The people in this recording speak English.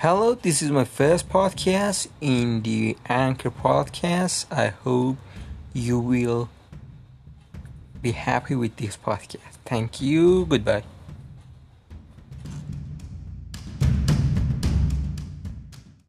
Hello, this is my first podcast in the Anchor podcast. I hope you will be happy with this podcast. Thank you. Goodbye.